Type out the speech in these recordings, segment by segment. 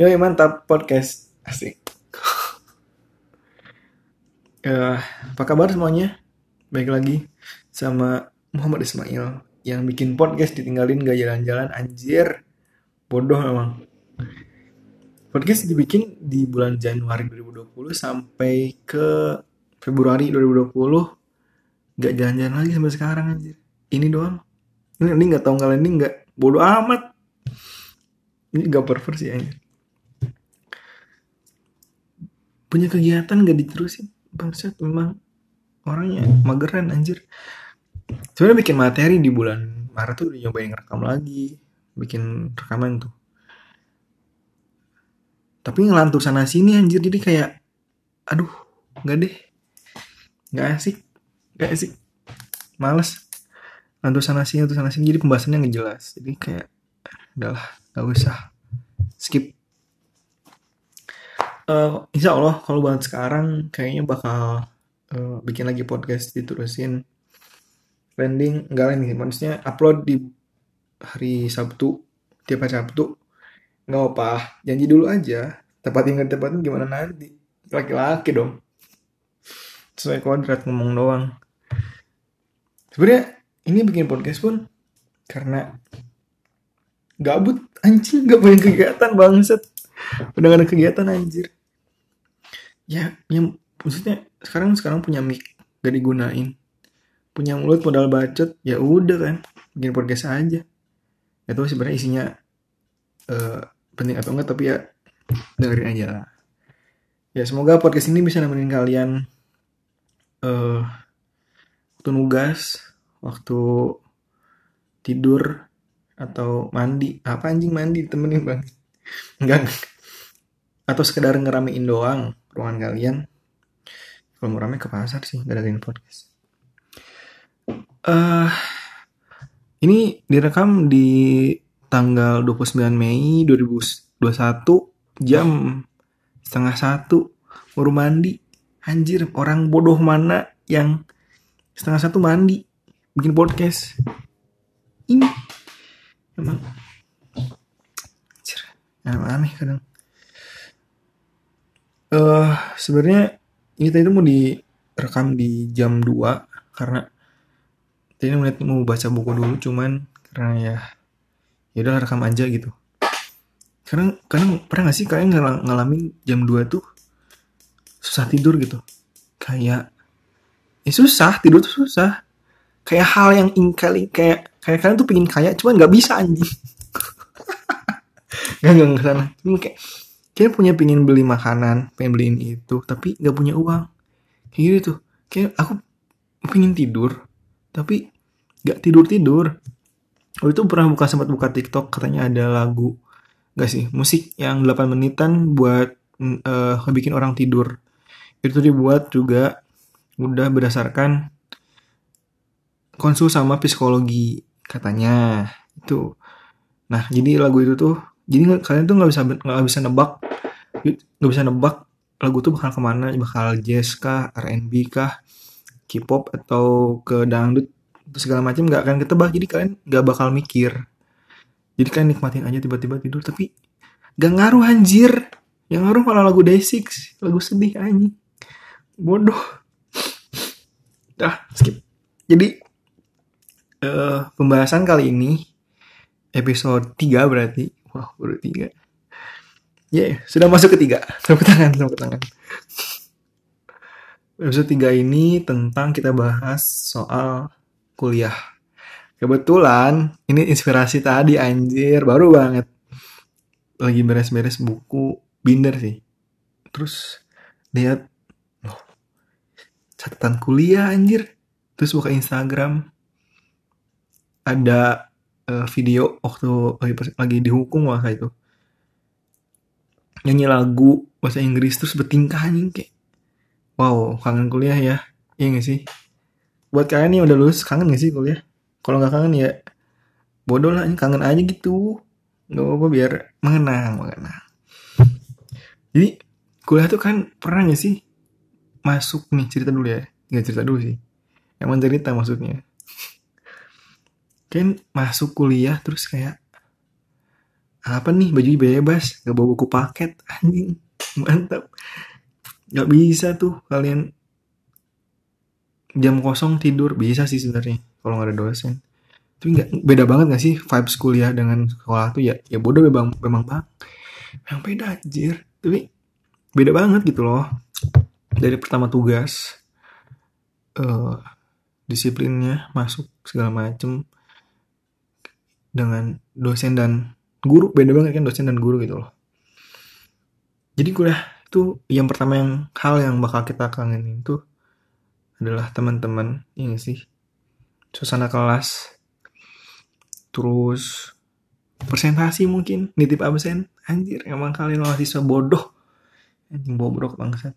Yoi, mantap podcast. Asik. Apa kabar semuanya? Baik lagi sama Muhammad Ismail yang bikin podcast ditinggalin gak jalan-jalan, anjir. Bodoh memang. Podcast dibikin di bulan Januari 2020 sampai ke Februari 2020. Gak jalan-jalan lagi sampai sekarang, anjir. Ini doang. Ini gak tau kalian, ini gak, bodoh amat. Ini gak pervers ya, anjir. Punya kegiatan gak diterusin, bangsat, memang orangnya mageran, anjir. Sebenarnya bikin materi di bulan Maret tuh udah nyobain ngerekam lagi, bikin rekaman tuh, tapi ngelantur sana sini, anjir. Jadi kayak aduh, gak deh, gak asik, males ngelantur sana sini, jadi pembahasannya gak jelas. Jadi kayak udahlah, gak usah, skip. Insya Allah kalau buat sekarang kayaknya bakal bikin lagi podcast diterusin, landing, maksudnya upload di hari Sabtu, tiap hari Sabtu. Nggak apa, janji dulu aja, tepatin gimana nanti, laki-laki dong, sesuai kodrat, ngomong doang. Sebenarnya ini bikin podcast pun karena gabut, anjing, nggak punya kegiatan, bangsat, udah nggak ada kegiatan, anjir. Ya, maksudnya sekarang punya mic gak digunain, punya mulut modal bacot, ya udah kan, bikin podcast aja. Gak tau sebenarnya isinya penting atau enggak, tapi ya dengerin aja lah. Ya semoga podcast ini bisa nemenin kalian waktu nugas, waktu tidur, atau mandi. Apa anjing mandi temenin bang? Enggak. Atau sekedar ngeramein doang ruangan kalian. Kalau mau rame ke pasar sih, gak ada podcast. Ini direkam di tanggal 29 Mei 2021 jam 12:30 baru mandi. Anjir, orang bodoh mana yang 12:30 mandi bikin podcast. Ini emang anjir, aneh kadang. Sebenarnya ini tadi itu mau direkam di jam 2 karena tadi mau baca buku dulu, cuman karena ya udah rekam aja gitu. Karena pernah gak sih kalian ngalamin jam 2 tuh susah tidur gitu? Kayak susah tidur tuh susah. Kayak hal yang ingkali, kayak kalian tuh pengin kaya cuman gak bisa, anjing. Gak kesana. Cuman kayak kalian punya pengin beli makanan, pengen beliin itu, tapi gak punya uang. Kayak gitu tuh. Kayak aku pengin tidur tapi gak tidur. Waktu itu pernah sempat buka TikTok, katanya ada lagu, musik yang 8 menitan buat bikin orang tidur. Itu dibuat juga udah berdasarkan konsul sama psikologi katanya itu. Nah, jadi lagu itu tuh, jadi kalian tuh nggak bisa nebak lagu tuh bakal kemana, bakal jazz kah, R&B kah, K-pop atau ke dangdut, segala macam nggak akan ketebak. Jadi kalian nggak bakal mikir, jadi kalian nikmatin aja. Tiba-tiba tidur tapi nggak ngaruh, anjir. Yang ngaruh malah lagu Day6, lagu sedih, anjing, bodoh. Skip. Jadi pembahasan kali ini episode 3 berarti. Wah, baru 3 ya, sudah masuk ke 3. Tepuk tangan. Episode 3 ini tentang kita bahas soal kuliah. Kebetulan ini inspirasi tadi, anjir, baru banget. Lagi beres-beres buku binder sih. Terus lihat catatan kuliah, anjir. Terus buka Instagram. Ada video waktu lagi dihukum masa itu. Nyanyi lagu bahasa Inggris terus bertingkah, anjing, kayak wow, kangen kuliah ya. Iya gak sih? Buat kalian nih udah lulus, kangen gak sih kuliah? Kalau gak kangen ya bodoh lah, kangen aja gitu. Gak apa-apa, biar mengenang. Jadi kuliah tuh kan pernah gak sih? Masuk nih, cerita dulu ya. Gak cerita dulu sih, emang cerita maksudnya. Kan masuk kuliah terus kayak apa nih, baju bebas, gak bawa buku paket, anjing, mantap. Gak bisa tuh kalian jam kosong tidur, bisa sih sebenarnya kalau gak ada dosen. Tapi gak, beda banget gak sih vibes kuliah dengan sekolah tuh? Ya bodoh memang beda anjir, tapi beda banget gitu loh. Dari pertama tugas, disiplinnya masuk segala macem, dengan dosen dan guru beda banget kan, dosen dan guru gitu loh. Jadi kuliah tuh yang pertama hal yang bakal kita kangenin tuh adalah teman-teman, ini sih, suasana kelas, terus presentasi mungkin, nitip absen, anjir emang kalian mahasiswa bodoh, anjing bobrok bangsat,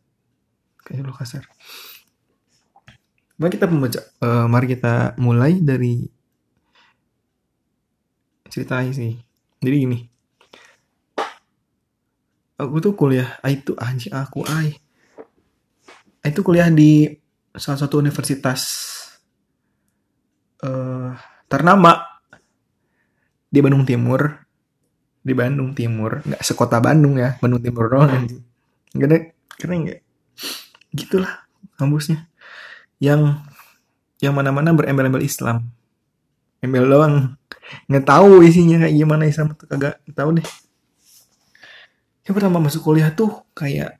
kayak lo kasar. Mari kita mulai dari ceritain sih. Jadi gini, aku tuh kuliah di salah satu universitas ternama di Bandung Timur. Di Bandung Timur, nggak sekota Bandung ya, Bandung Timur doang. Nggak ada, keren nggak? Gitulah kampusnya, yang mana-mana berembel-embel Islam, embel doang. Nggak tahu isinya kayak gimana Islam atau kagak, tahu deh. Yang pertama masuk kuliah tuh kayak,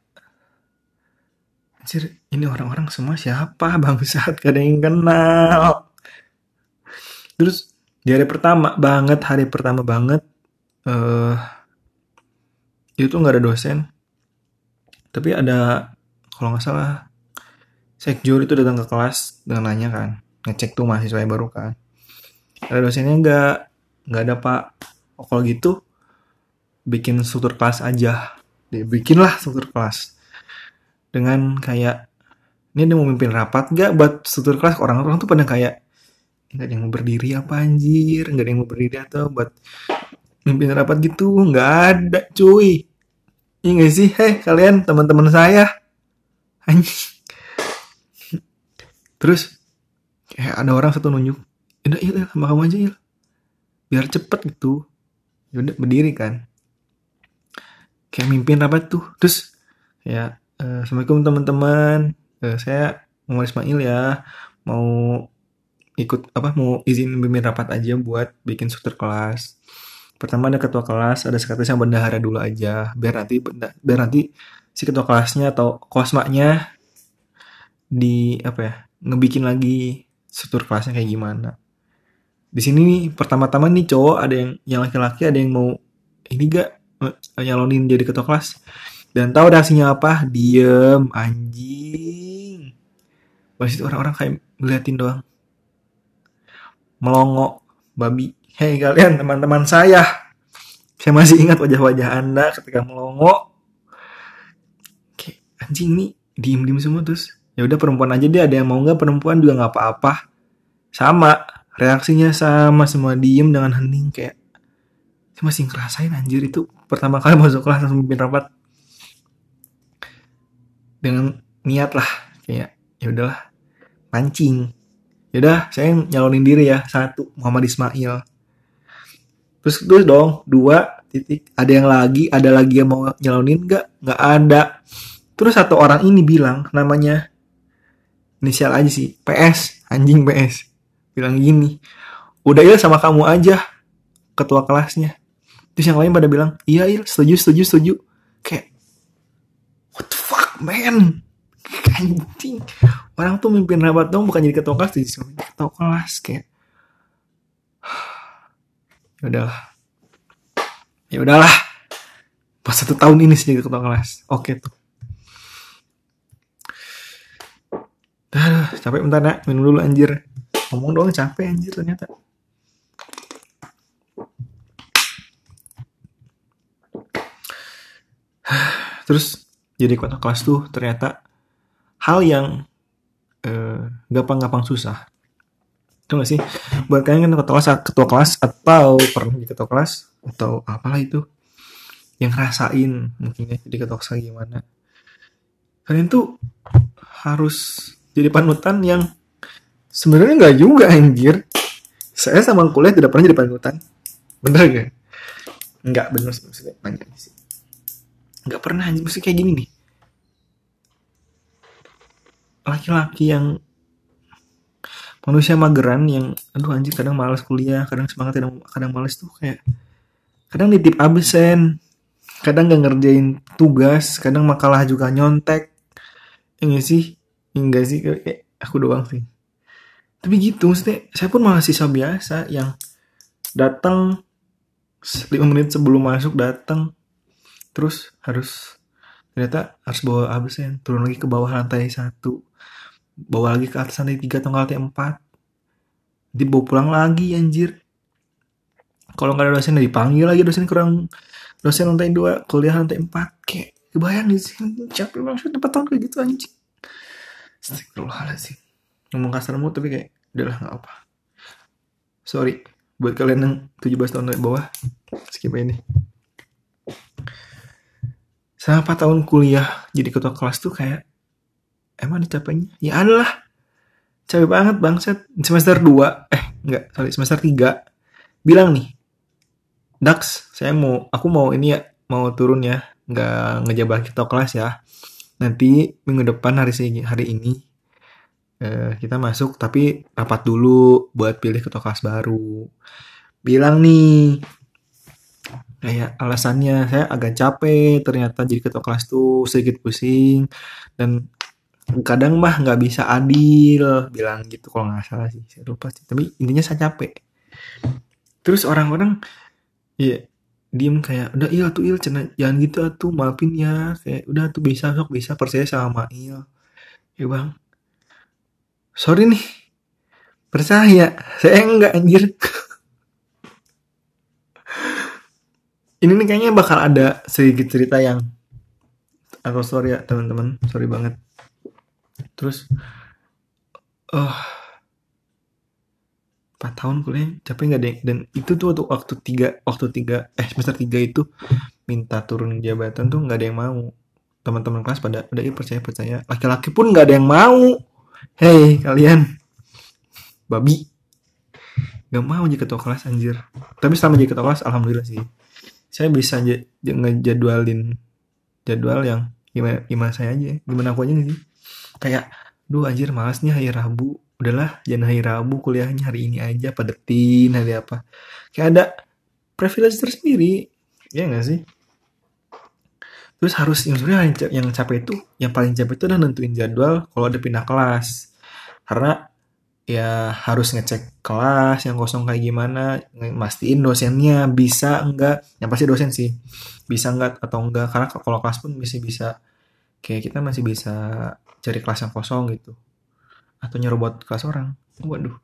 anjir ini orang-orang semua siapa bangsat, gak ada yang kenal. Terus di hari pertama banget itu tuh nggak ada dosen, tapi ada, kalau nggak salah sekjur itu datang ke kelas dengan nanya kan, ngecek tuh mahasiswa yang baru kan. Ada dosennya nggak ada pak. Oh, kalau gitu bikin struktur kelas aja. Dia bikinlah struktur kelas dengan kayak, ini dia mau mimpin rapat nggak buat struktur kelas. Orang-orang tuh pada kayak, nggak ada yang mau berdiri apa anjir, nggak ada yang mau berdiri atau buat mimpin rapat gitu, nggak ada cuy. Iya nggak sih, hei kalian teman-teman saya, anjir. Terus ada orang satu nunjuk, Yaudah sama kamu aja Il, biar cepet gitu. Yaudah berdiri kan, kayak mimpin rapat tuh. Terus ya, Assalamualaikum teman-teman, saya Muhammad Ismail ya, mau izin mimpin rapat aja buat bikin struktur kelas. Pertama ada ketua kelas, ada sekretaris yang bendahara dulu aja, biar nanti si ketua kelasnya atau kosmaknya di ngebikin lagi struktur kelasnya kayak gimana. Di sini nih pertama-tama nih cowok ada yang laki-laki ada yang mau ini gak nyalonin jadi ketua kelas, dan tahu reaksinya apa? Diem anjing. Masih orang-orang kayak ngeliatin doang, melongo babi. Hei kalian teman-teman saya masih ingat wajah-wajah anda ketika melongo. Kayak anjing nih, diem-diem semua. Terus ya udah perempuan aja deh, ada yang mau nggak, perempuan juga nggak apa-apa, sama reaksinya sama semua, diem dengan hening. Kayak saya masih ngerasain anjir itu pertama kali masuk kelas langsung mimpin rapat dengan niat lah, kayak ya udahlah pancing, yaudah saya nyalonin diri ya, 1 Muhammad Ismail. Terus dong 2 ada lagi yang mau nyalonin nggak ada. Terus satu orang ini bilang, namanya inisial aja sih, PS bilang gini, udah Il sama kamu aja ketua kelasnya. Terus yang lain pada bilang, iya Il, setuju. Kayak, what the fuck man, anjing. Orang tuh mimpin rapat dong, bukan jadi ketua kelas, jadi ketua kelas. Kayak, ya udahlah pas 1 tahun ini sih jadi ketua kelas, oke tuh. Aduh, capek bentar nak, minum dulu anjir. Ngomong doang capek anjir ternyata. Terus jadi ketua kelas tuh ternyata hal yang gampang-gampang susah. Itu gak sih? Buat kalian kan ketua kelas atau pernah jadi ketua kelas atau apalah itu, yang ngerasain mungkin ya jadi ketua kelas gimana. Kalian tuh harus jadi panutan yang sebenarnya nggak juga anjir. Saya sama kuliah tidak pernah jadi panutan, bener gak? Enggak bener maksudnya nanya sih. Enggak pernah anjing, maksudnya kayak gini nih. Laki-laki yang manusia mageran yang aduh anjing, kadang malas kuliah, kadang semangat, kadang malas tuh kayak kadang nitip absen, kadang gak ngerjain tugas, kadang makalah juga nyontek. Enggak sih, kayak aku doang sih. Tapi gitu, maksudnya saya pun malah siswa biasa yang datang 5 menit sebelum masuk, datang terus ternyata harus bawa absen, turun lagi ke bawah lantai 1, bawa lagi ke atas lantai 3 atau lantai 4, dibawa pulang lagi anjir. Kalau gak ada dosen dipanggil lagi dosen kurang, dosen lantai 2, kuliah lantai 4. Kayak kebayang di sini capek banget 4 tahun kayak gitu anjing. Astagfirullahaladzim, ngomong kasarmu tapi kayak udahlah gak apa. Sorry buat kalian yang 17 tahun dari bawah, skip aja nih. Selama 4 tahun kuliah jadi ketua kelas tuh kayak emang ada capeknya? Ya ada lah. Capek banget bangset. Semester 2, semester 3 bilang nih, Dax, aku mau ini ya, mau turun ya, nggak ngejabat ketua kelas ya. Nanti minggu depan hari ini kita masuk tapi rapat dulu buat pilih ketua kelas baru. Bilang nih. Kayak alasannya saya agak capek, ternyata jadi ketua kelas tuh sedikit pusing dan kadang mah nggak bisa adil, bilang gitu kalau nggak salah sih, saya lupa sih, tapi intinya saya capek. Terus orang-orang ya diem kayak udah iya tuh Il, jangan gitu atuh, maafin ya, kayak udah tuh bisa sok bisa percaya sama Il ya bang. Sorry nih, percaya saya enggak anjir. Ini nih kayaknya bakal ada sedikit cerita yang aku sorry ya teman-teman, sorry banget. Terus 4 tahun kuliah capek gak deh. Dan itu tuh waktu semester 3 itu minta turun jabatan tuh gak ada yang mau. Teman-teman kelas pada udah ya percaya. Laki-laki pun gak ada yang mau. Hei kalian babi, gak mau jadi ketua kelas anjir. Tapi selama jadi ketua kelas alhamdulillah sih, saya bisa ngejadwalin jadwal yang gimana saya aja, gimana aku aja nih. Kayak, duh anjir malasnya hari Rabu, udahlah jangan hari Rabu kuliahnya, hari ini aja padetin hari apa. Kayak ada privilege tersendiri, ya nggak sih? Terus harus yang paling capek itu adalah nentuin jadwal kalau ada pindah kelas, karena ya harus ngecek kelas yang kosong kayak gimana, mastiin dosennya bisa enggak, yang pasti dosen sih bisa enggak atau enggak, karena kalau kelas pun masih bisa, kayak kita masih bisa cari kelas yang kosong gitu atau nyerobot kelas orang. Waduh.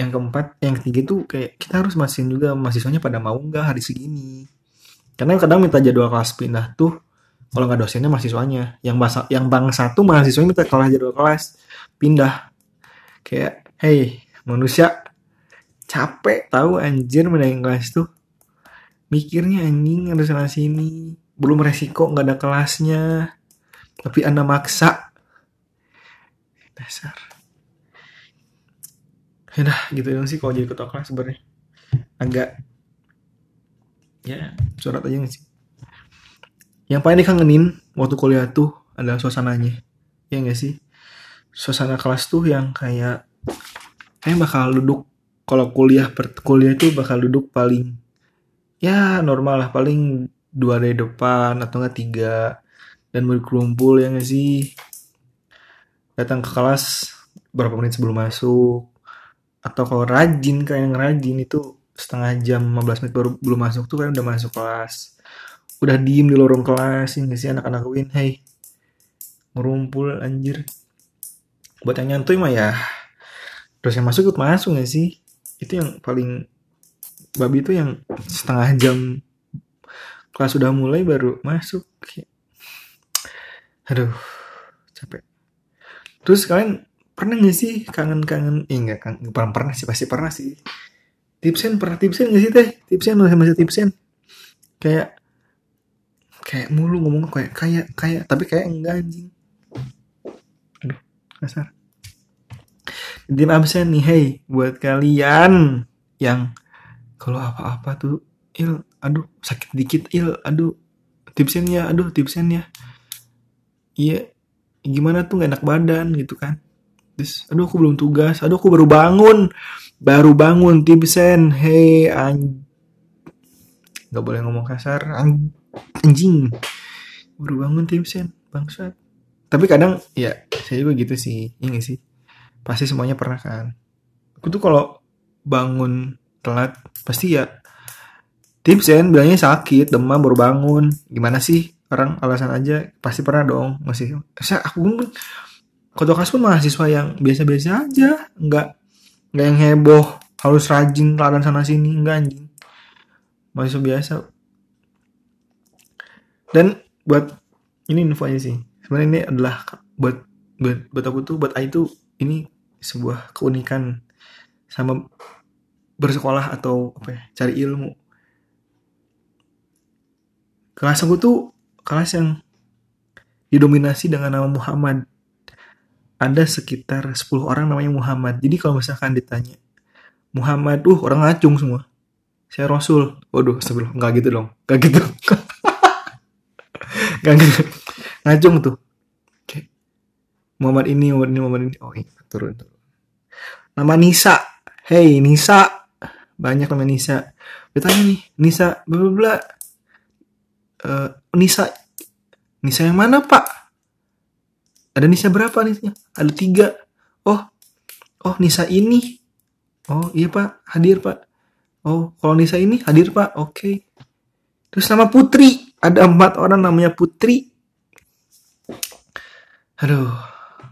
Yang ketiga tuh kayak kita harus mastiin juga mahasiswanya pada mau enggak hari segini, karena kadang minta jadwal kelas pindah tuh kalau enggak dosennya mahasiswanya, yang bangsa tuh mahasiswanya minta kalah jadwal kelas pindah. Kayak, hey manusia capek tahu anjir mendaing kelas tuh. Mikirnya anjing ada sana sini, belum resiko nggak ada kelasnya, tapi Anda maksa. Dasar. Ya dah, gitu dong sih kalau jadi ketua kelas sebenarnya. Agak ya surat aja sih. Yang paling dikangenin waktu kuliah tuh adalah suasananya. Ya nggak sih? Suasana kelas tuh yang kayak bakal duduk kalau kuliah tuh bakal duduk paling ya normal lah, paling 2 dari depan atau enggak 3, dan berkerumpul ya nggak sih, datang ke kelas berapa menit sebelum masuk, atau kalau rajin kalian ngerajin itu setengah jam 15 menit baru belum masuk tuh kalian udah masuk kelas, udah diem di lorong kelas ya nggak sih, anak-anak UIN hey ngerumpul anjir. Buat yang nyantuin mah ya terus yang masuk gak sih? Itu yang paling babi itu yang setengah jam kelas udah mulai baru masuk. Aduh capek. Terus kalian pernah gak sih kangen-kangen? Pernah sih, pasti pernah sih. Tipsen gak sih teh? Tipsen masih tipsen. Kayak mulu ngomong kayak tapi kayak enggak anjing. Kasar. Tim absen nih, hey buat kalian yang kalau apa-apa tuh il, aduh sakit dikit, il, aduh tipsennya, aduh tipsennya, iya gimana tuh gak enak badan gitu kan. Terus aduh aku belum tugas, aduh aku baru bangun tipsen, hey nggak boleh ngomong kasar, anjing baru bangun tipsen bangsat. Tapi kadang ya saya juga gitu sih, ini sih pasti semuanya pernah kan. Aku tuh kalau bangun telat pasti ya tipsen bilangnya sakit, demam, baru bangun. Gimana sih orang alasan aja, pasti pernah dong. Masih aku kotokas pun mahasiswa yang biasa-biasa aja, enggak yang heboh, harus rajin teladan sana sini, enggak anjing. Mahasiswa biasa. Dan buat ini info aja sih. Sebenarnya ini adalah buat aku tuh, buat AI tuh ini sebuah keunikan sama bersekolah atau apa ya, cari ilmu. Kelas aku tuh kelas yang didominasi dengan nama Muhammad. Ada sekitar 10 orang namanya Muhammad. Jadi kalau misalkan ditanya Muhammad, orang ngacung semua. Saya Rasul. Waduh, astagfirullah, enggak gitu dong. Enggak gitu. Enggak gitu. Ngacung tuh. Oke. Muhammad ini. Oh, turun. Nama Nisa. Hey, Nisa. Banyak nama Nisa. Ditanya nih, Nisa bla bla. Nisa yang mana pak? Ada Nisa berapa Nisanya? Ada 3. Oh Nisa ini. Oh iya pak, hadir pak. Oh kalau Nisa ini hadir pak, oke. Terus nama Putri, ada 4 orang namanya Putri. Aduh,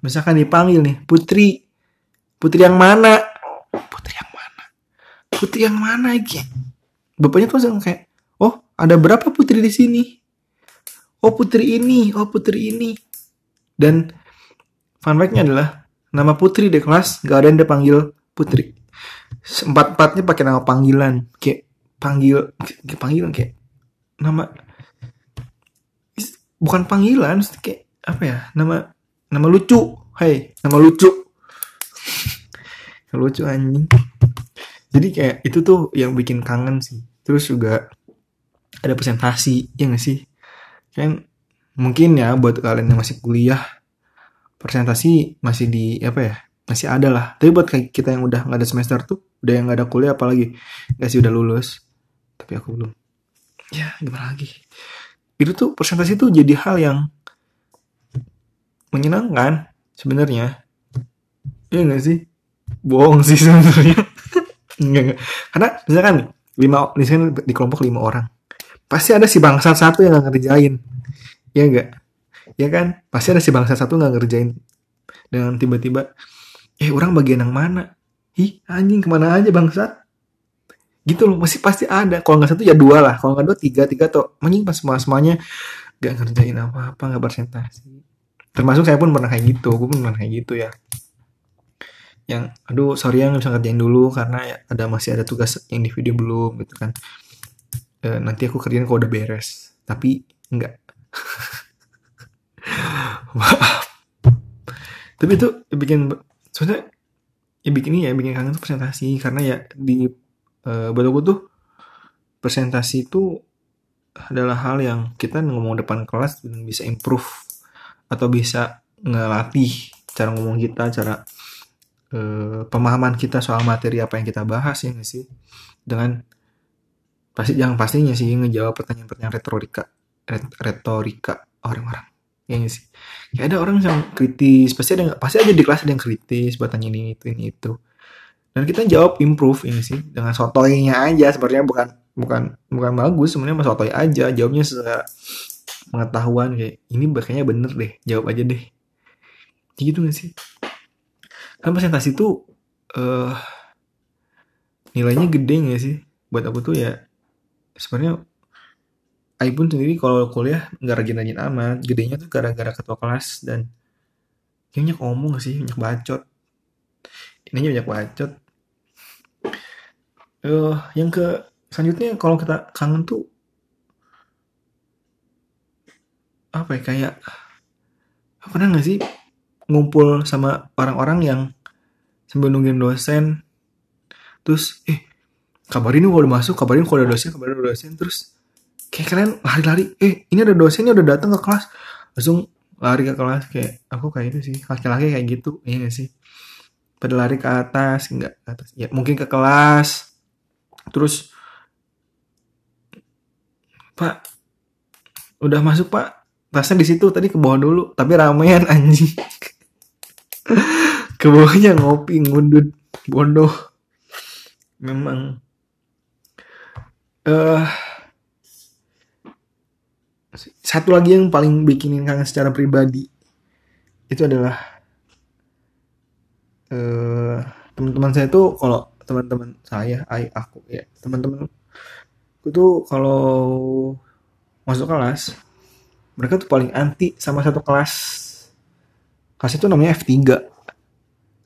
misalkan dipanggil nih Putri, Putri yang mana lagi? Bapaknya tuh langsung kayak, oh ada berapa putri di sini? Oh putri ini. Dan fun fact-nya adalah nama putri di kelas gak ada yang dipanggil putri. 4-4-nya pakai nama panggilan, kayak nama bukan panggilan, kayak apa ya? Nama lucu. Hey, nama lucu anjing. Jadi kayak itu tuh yang bikin kangen sih. Terus juga ada presentasi, ya gak sih? Kan mungkin ya buat kalian yang masih kuliah, presentasi masih masih ada lah. Tapi buat kita yang udah gak ada semester tuh, udah yang gak ada kuliah apalagi. Gak sih, udah lulus. Tapi aku belum. Ya gimana lagi. Itu tuh presentasi tuh jadi hal yang menyenangkan sebenarnya. Iya gak sih? Bohong sih sebenarnya. Enggak. Karena misalkan di kelompok 5 orang. Pasti ada si bangsat satu yang gak ngerjain. Iya gak? Iya kan? Pasti ada si bangsat satu gak ngerjain. Dengan tiba-tiba, orang bagian yang mana? Ih, anjing kemana aja bangsat? Gitu loh, masih pasti ada. Kalau gak 1 ya 2 lah. Kalau gak 2, 3 toh. Anjing pas semuanya gak ngerjain apa-apa, gak presentasi. Termasuk saya pun pernah kayak gitu. Gue pun pernah kayak gitu ya. Yang, aduh sorry ya gak bisa ngerjain dulu. Karena ya, masih ada tugas yang di video belum gitu kan. Nanti aku kerjain kalau udah beres. Tapi enggak. Maaf. Tapi itu bikin kangen tuh presentasi. Karena ya di buat aku tuh presentasi itu adalah hal yang kita ngomong depan kelas dan bisa improve atau bisa ngelatih cara ngomong kita, cara pemahaman kita soal materi apa yang kita bahas, ya nggak sih? Dengan pastinya sih ngejawab pertanyaan-pertanyaan retorika orang-orang. Ya gak sih? Kayak ada orang yang kritis, pasti aja di kelas ada yang kritis, buat tanya ini itu. Dan kita jawab improve ini sih dengan sotoynya aja, sebenarnya bukan bagus, sebenarnya mas sotoy aja, jawabnya pengetahuan kayak ini kayaknya bener deh, jawab aja deh. Gitu gak sih? Kan presentasi tuh nilainya gede gak sih? Buat aku tuh ya sebenarnya AI pun sendiri kalau kuliah nggak rajin-rajin amat, gedenya tuh gara-gara ketua kelas dan banyak omong sih, banyak bacot. Yang selanjutnya kalau kita kangen tuh apa ya, kayak pernah nggak sih ngumpul sama orang-orang yang sambil nungguin dosen, terus kabarin kalau udah masuk, kabarin kalau ada dosen, kabarin ada dosen. Terus kayak kalian lari-lari, ini ada dosennya udah datang ke kelas, langsung lari ke kelas. Kayak aku kayak itu sih, laki-laki kayak gitu. Iya sih, pada lari ke atas, enggak ke atas ya, mungkin ke kelas. Terus, Pak udah masuk Pak, tasnya di situ, tadi ke bawah dulu, tapi ramean anjing. Ke bawahnya ngopi ngundut, bodoh. Memang satu lagi yang paling bikinin kangen secara pribadi itu adalah teman-teman saya tuh. Kalau teman-teman saya, aku ya, teman-teman aku tuh kalau masuk kelas, mereka tuh paling anti sama satu kelas. Kelas itu namanya F3.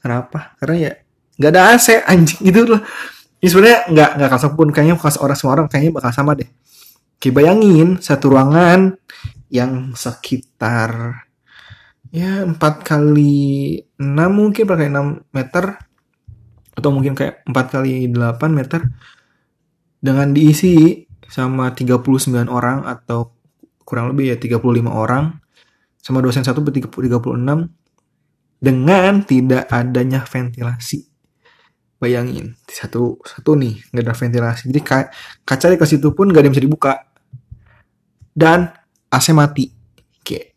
Kenapa? Karena ya nggak ada AC anjing gitu loh. Ini sebenarnya nggak kasar pun, kayaknya bekas orang semua orang kayaknya bakal sama deh. Kayak bayangin satu ruangan yang sekitar ya 4x6 mungkin, 4x6 meter atau mungkin kayak 4x8 meter, dengan diisi sama 39 orang atau kurang lebih ya 35 orang sama dosen 1 per 36 dengan tidak adanya ventilasi. Bayangin satu nih nggak ada ventilasi, jadi kaca di situ pun nggak ada yang bisa dibuka dan AC mati. Oke,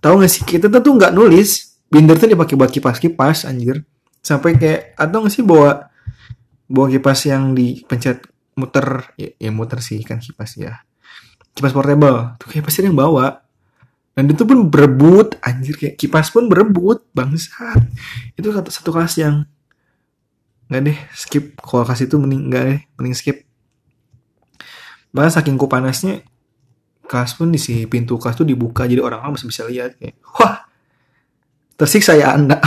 tahu nggak sih kita tuh nggak nulis, binder tuh dipakai buat kipas anjir, sampai kayak atau nggak sih bawa kipas yang dipencet muter ya muter sih kan kipas ya, kipas portable tuh kayak pasti yang bawa. Dan itu pun berebut anjir, kayak kipas pun berebut bangsat. Itu satu kelas yang nggak deh, skip. Kalau kelas itu mending skip. Bahkan saking ku panasnya, kelas pun di pintu kelas tuh dibuka, jadi orang-orang masih bisa lihat. Kayak, wah, tersiksa ya Anda.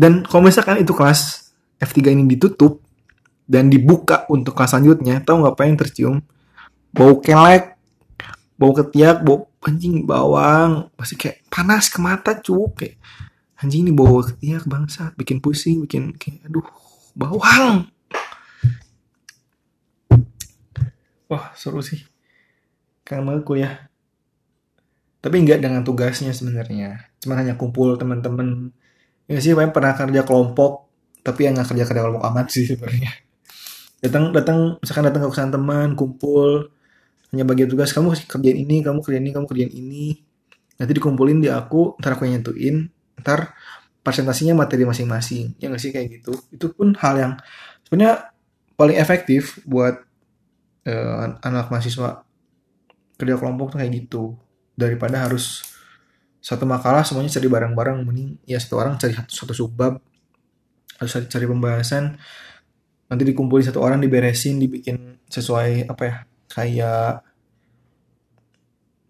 Dan kalau misalkan itu kelas F3 ini ditutup dan dibuka untuk kelas selanjutnya, tau nggak apa yang tercium? Bau kelek, bau ketiak, bau anjing bawang, pasti kayak panas ke mata cuk, kayak anjing ini bau ketiak bangsat, bikin pusing, bikin kayak aduh bawang. Wah seru sih, kangen banget kuliah. Tapi nggak dengan tugasnya sebenarnya, cuma hanya kumpul teman-teman. Ya sih, paling pernah kerja kelompok, tapi yang nggak kerja kelompok amat sih sebenarnya. Datang ke pesan teman, kumpul, hanya bagi tugas, kamu kerjain ini, kamu kerjain ini, kamu kerjain ini, nanti dikumpulin di aku, ntar aku yang nyentuin, ntar presentasinya materi masing-masing, ya nggak sih kayak gitu. Itu pun hal yang sebenarnya paling efektif buat anak mahasiswa, kerja kelompok tuh kayak gitu, daripada harus satu makalah semuanya cari bareng-bareng. Mending ya satu orang cari satu subbab, harus cari pembahasan, nanti dikumpulin satu orang, diberesin, dibikin sesuai apa ya, kayak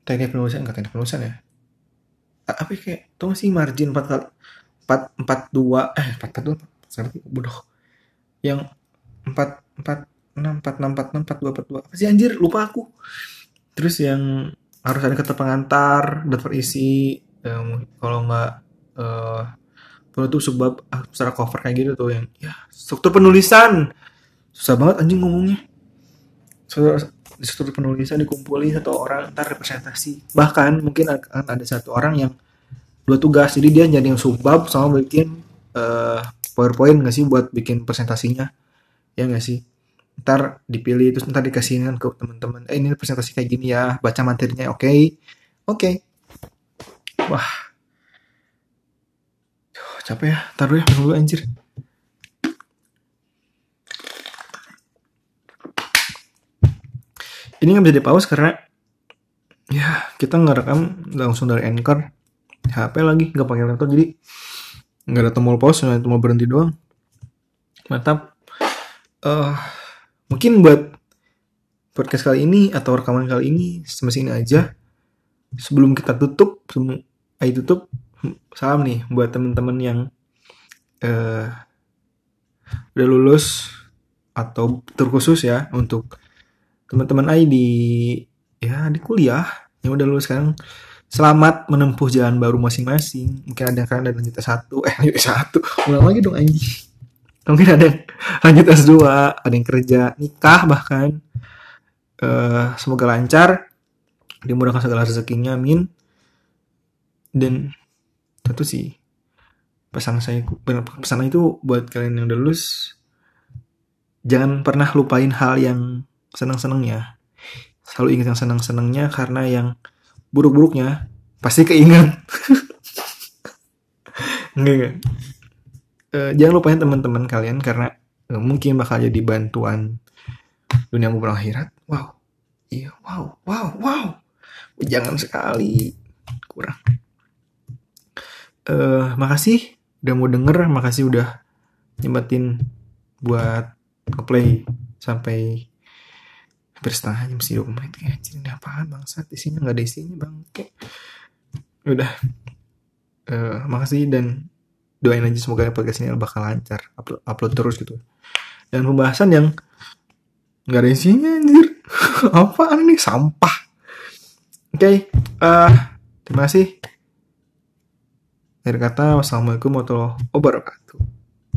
teknik penulisan ya, apa ya, kayak tau gak sih margin 442 bodoh, yang 446 apa sih anjir, lupa aku. Terus yang harus ada kata pengantar, daftar isi, kalau nggak penutup sebab secara cover kayak gitu tuh, yang ya struktur penulisan susah banget anjing ngomongnya. Struktur penulisan dikumpulin satu orang, ntar representasi. Bahkan mungkin akan ada satu orang yang dua tugas, jadi dia jadi yang subbab sama bikin PowerPoint nggak sih buat bikin presentasinya, ya nggak sih. Ntar dipilih, terus ntar dikasihin ke teman-teman, ini presentasi kayak gini ya, baca materinya, oke. Wah capek ya, taruh ya, dulu anjir. Ini gak bisa dipause karena ya kita ngerekam langsung dari Anchor HP lagi, gak pakai laptop, jadi gak ada tombol pause, cuma tombol berhenti doang. Mantap. Mungkin buat podcast kali ini atau rekaman kali ini semasa ini aja. Sebelum kita tutup, salam nih buat temen-temen yang udah lulus, atau terkhusus ya untuk teman-teman di kuliah yang udah lulus sekarang. Selamat menempuh jalan baru masing-masing. Mungkin ada kan ada lanjut S1. Lanjut S1. Ulang lagi dong anjing. Mungkin ada yang lanjut S2, ada yang kerja, nikah bahkan. Semoga lancar, dimudahkan segala rezekinya, amin. Dan tentu sih pesan itu buat kalian yang udah lulus, jangan pernah lupain hal yang senang-senangnya. Selalu ingat yang senang-senangnya, karena yang buruk-buruknya pasti keingat. Enggak. Jangan lupain teman-teman kalian, karena mungkin bakal jadi bantuan dunia maupun akhirat. Wow. Iya, wow. Jangan sekali kurang. Makasih udah mau denger, makasih udah nyempetin buat ngeplay sampai hampir setengah jam sih, 20 menit kayak anjir, ini apaan bangsat, isinya nggak ada isinya bangke. Udah, makasih dan doain aja semoga podcast ini bakal lancar, upload terus gitu. Dan pembahasan yang nggak ada isinya anjir, apaan ini sampah. Oke, terima kasih. Akhir kata, wassalamualaikum warahmatullahi wabarakatuh.